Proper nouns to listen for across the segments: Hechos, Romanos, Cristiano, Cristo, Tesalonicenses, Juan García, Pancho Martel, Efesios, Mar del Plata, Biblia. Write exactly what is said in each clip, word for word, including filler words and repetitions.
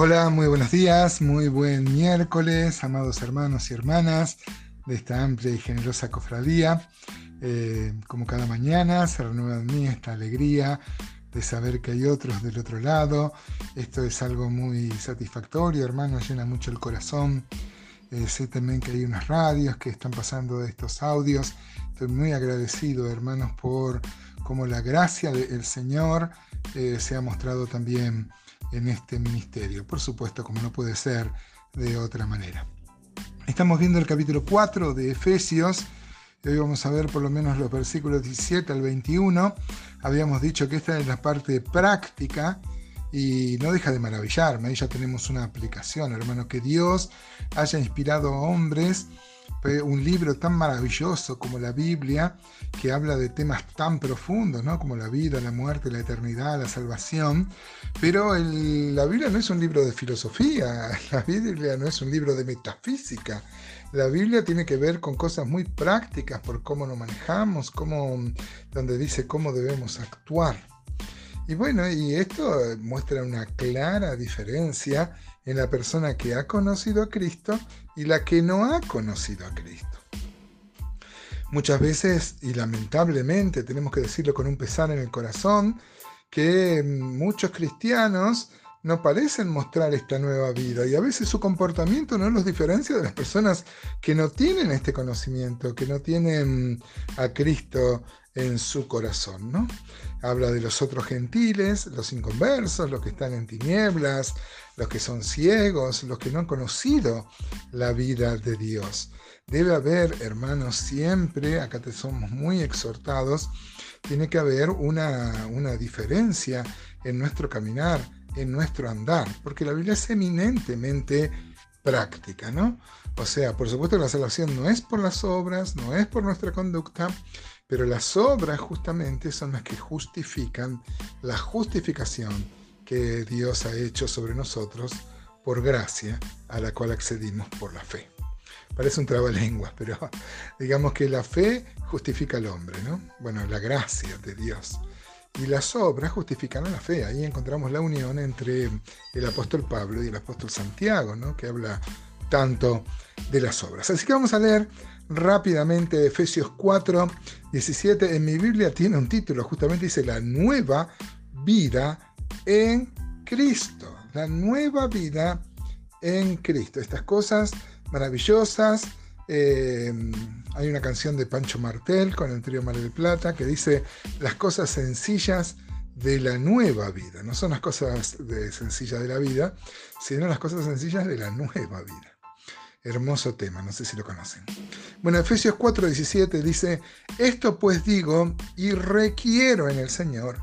Hola, muy buenos días, muy buen miércoles, amados hermanos y hermanas de esta amplia y generosa cofradía. Eh, como cada mañana se renueva en mí esta alegría de saber que hay otros del otro lado. Esto es algo muy satisfactorio, hermanos, llena mucho el corazón. Eh, sé también que hay unas radios que están pasando estos audios. Estoy muy agradecido, hermanos, por cómo la gracia del Señor eh, se ha mostrado también en este ministerio. Por supuesto, como no puede ser de otra manera. Estamos viendo el capítulo cuatro de Efesios. Hoy vamos a ver por lo menos los versículos diecisiete al veintiuno. Habíamos dicho que esta es la parte práctica y no deja de maravillarme. Ahí ya tenemos una aplicación, hermano, que Dios haya inspirado a hombres un libro tan maravilloso como la Biblia, que habla de temas tan profundos, ¿no?, como la vida, la muerte, la eternidad, la salvación. Pero el, la Biblia no es un libro de filosofía, la Biblia no es un libro de metafísica. La Biblia tiene que ver con cosas muy prácticas, por cómo nos manejamos, cómo, donde dice cómo debemos actuar. Y bueno, y esto muestra una clara diferencia en la persona que ha conocido a Cristo y la que no ha conocido a Cristo. Muchas veces, y lamentablemente, tenemos que decirlo con un pesar en el corazón, que muchos cristianos no parecen mostrar esta nueva vida, y a veces su comportamiento no los diferencia de las personas que no tienen este conocimiento, que no tienen a Cristo en su corazón, ¿no? Habla de los otros gentiles, los inconversos, los que están en tinieblas, los que son ciegos, los que no han conocido la vida de Dios. Debe haber, hermanos, siempre, acá te somos muy exhortados, tiene que haber una, una diferencia en nuestro caminar, en nuestro andar, porque la Biblia es eminentemente práctica, ¿no? O sea, por supuesto la salvación no es por las obras, no es por nuestra conducta, pero las obras justamente son las que justifican la justificación que Dios ha hecho sobre nosotros por gracia, a la cual accedimos por la fe. Parece un trabalenguas, pero digamos que la fe justifica al hombre, ¿no? Bueno, la gracia de Dios. Y las obras justifican a la fe. Ahí encontramos la unión entre el apóstol Pablo y el apóstol Santiago, ¿no?, que habla tanto de las obras. Así que vamos a leer rápidamente Efesios cuatro, diecisiete. En mi Biblia tiene un título, justamente dice la nueva vida en Cristo. La nueva vida en Cristo. Estas cosas maravillosas. Eh, hay una canción de Pancho Martel con el trío Mar del Plata que dice las cosas sencillas de la nueva vida. No son las cosas de, sencillas de la vida, sino las cosas sencillas de la nueva vida. Hermoso tema, no sé si lo conocen. Bueno, Efesios cuatro diecisiete dice: esto pues digo y requiero en el Señor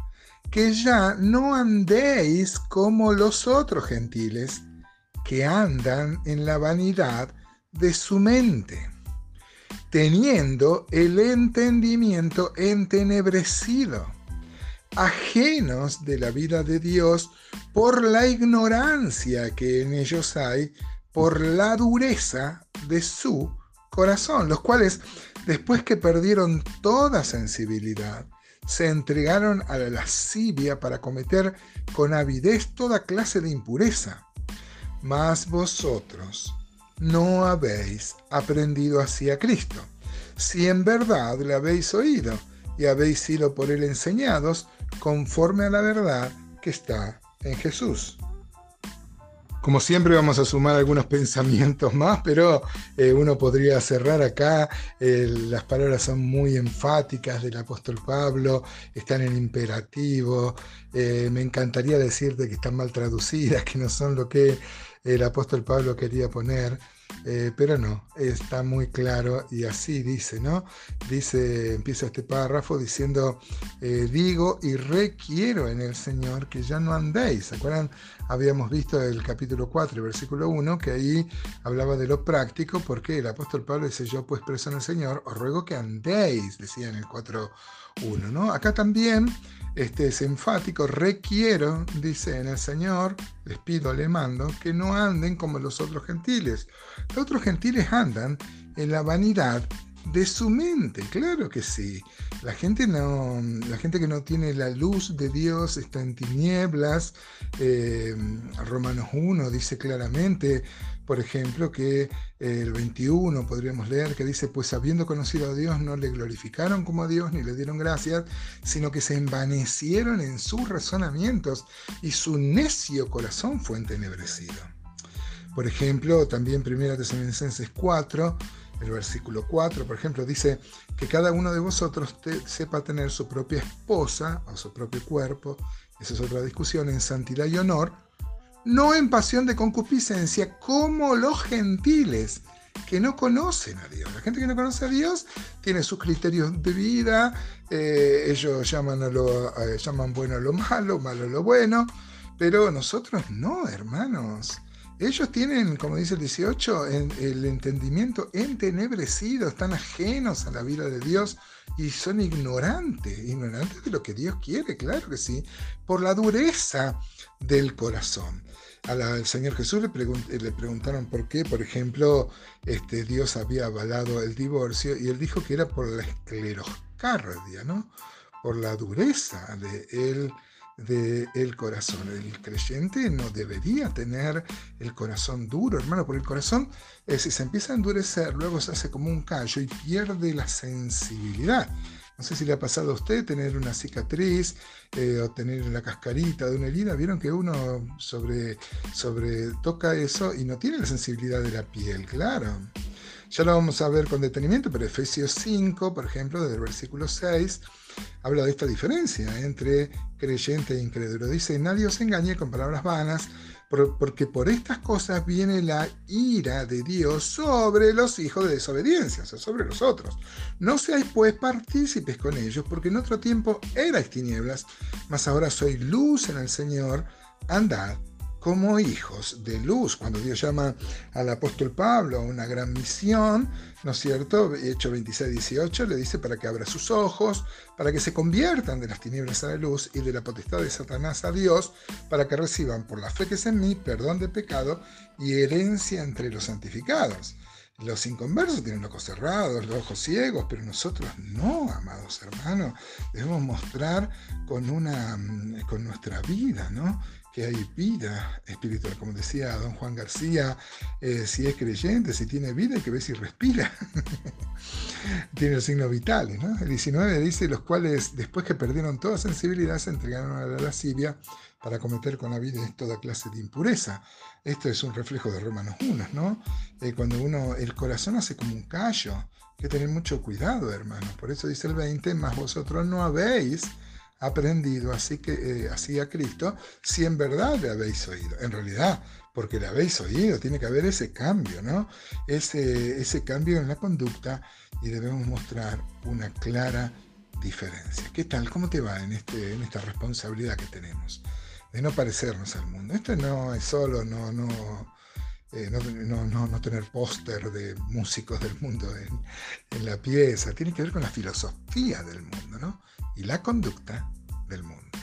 que ya no andéis como los otros gentiles, que andan en la vanidad de su mente, teniendo el entendimiento entenebrecido, ajenos de la vida de Dios por la ignorancia que en ellos hay, por la dureza de su corazón, los cuales, después que perdieron toda sensibilidad, se entregaron a la lascivia para cometer con avidez toda clase de impureza. Mas vosotros no habéis aprendido así a Cristo, si en verdad le habéis oído y habéis sido por él enseñados conforme a la verdad que está en Jesús. Como siempre vamos a sumar algunos pensamientos más, pero eh, uno podría cerrar acá. Eh, las palabras son muy enfáticas del apóstol Pablo, están en imperativo. Eh, me encantaría decirte que están mal traducidas, que no son lo que el apóstol Pablo quería poner, eh, pero no, está muy claro y así dice, ¿no? Dice, empieza este párrafo diciendo, eh, digo y requiero en el Señor que ya no andéis. ¿Se acuerdan? Habíamos visto el capítulo cuatro, versículo uno, que ahí hablaba de lo práctico, porque el apóstol Pablo dice, yo pues preso en el Señor, os ruego que andéis, decía en el cuatro uno, ¿no? Acá también este es enfático, requiero, dice en el Señor, les pido, le mando, que no anden como los otros gentiles. Los otros gentiles andan en la vanidad de su mente, claro que sí. La gente no, la gente que no tiene la luz de Dios está en tinieblas. Eh, Romanos uno dice claramente, por ejemplo, que eh, el veintiuno podríamos leer, que dice: pues habiendo conocido a Dios no le glorificaron como a Dios ni le dieron gracias, sino que se envanecieron en sus razonamientos y su necio corazón fue entenebrecido. Por ejemplo, también primera Tesalonicenses cuatro, el versículo cuatro, por ejemplo, dice que cada uno de vosotros te, sepa tener su propia esposa o su propio cuerpo, esa es otra discusión, en santidad y honor, no en pasión de concupiscencia, como los gentiles que no conocen a Dios. La gente que no conoce a Dios tiene sus criterios de vida, eh, ellos llaman, a lo, eh, llaman bueno a lo malo, malo a lo bueno, pero nosotros no, hermanos. Ellos tienen, como dice el dieciocho, el entendimiento entenebrecido, están ajenos a la vida de Dios y son ignorantes, ignorantes de lo que Dios quiere, claro que sí, por la dureza del corazón. Al Señor Jesús le, pregun le preguntaron por qué, por ejemplo, este, Dios había avalado el divorcio y él dijo que era por la escleroscardia, ¿no? Por la dureza de él. De el corazón. El creyente no debería tener el corazón duro, hermano, porque el corazón, eh, si se empieza a endurecer, luego se hace como un callo y pierde la sensibilidad. No sé si le ha pasado a usted tener una cicatriz eh, o tener la cascarita de una herida. Vieron que uno sobre, sobre toca eso y no tiene la sensibilidad de la piel, claro. Ya lo vamos a ver con detenimiento, pero Efesios cinco, por ejemplo, desde el versículo seis, habla de esta diferencia entre creyente e incrédulo. Dice: nadie os engañe con palabras vanas, porque por estas cosas viene la ira de Dios sobre los hijos de desobediencia, o sea, sobre los otros. No seáis pues partícipes con ellos, porque en otro tiempo erais tinieblas, mas ahora sois luz en el Señor. Andad como hijos de luz. Cuando Dios llama al apóstol Pablo a una gran misión, ¿no es cierto? Hechos veintiséis, dieciocho, le dice para que abra sus ojos, para que se conviertan de las tinieblas a la luz y de la potestad de Satanás a Dios, para que reciban por la fe que es en mí perdón de pecado y herencia entre los santificados. Los inconversos tienen los ojos cerrados, los ojos ciegos, pero nosotros no, amados hermanos. Debemos mostrar con, una, con nuestra vida, ¿no?, que hay vida espiritual. Como decía don Juan García, eh, si es creyente, si tiene vida, hay que ver si respira. Tiene los signos vitales, ¿no? El diecinueve dice: los cuales, después que perdieron toda sensibilidad, se entregaron a la lascivia para cometer con la vida toda clase de impureza. Esto es un reflejo de Romanos uno, ¿no? Eh, cuando uno, el corazón hace como un callo, hay que tener mucho cuidado, hermanos. Por eso dice el veinte: mas vosotros no habéis aprendido así que eh, así a Cristo, si en verdad le habéis oído. En realidad, porque le habéis oído, tiene que haber ese cambio, ¿no? Ese, ese cambio en la conducta, y debemos mostrar una clara diferencia. ¿Qué tal? ¿Cómo te va en, este, en esta responsabilidad que tenemos de no parecernos al mundo? Esto no es solo no, no, eh, no, no, no, no tener póster de músicos del mundo en, en la pieza, tiene que ver con la filosofía del mundo, ¿no? Y la conducta del mundo.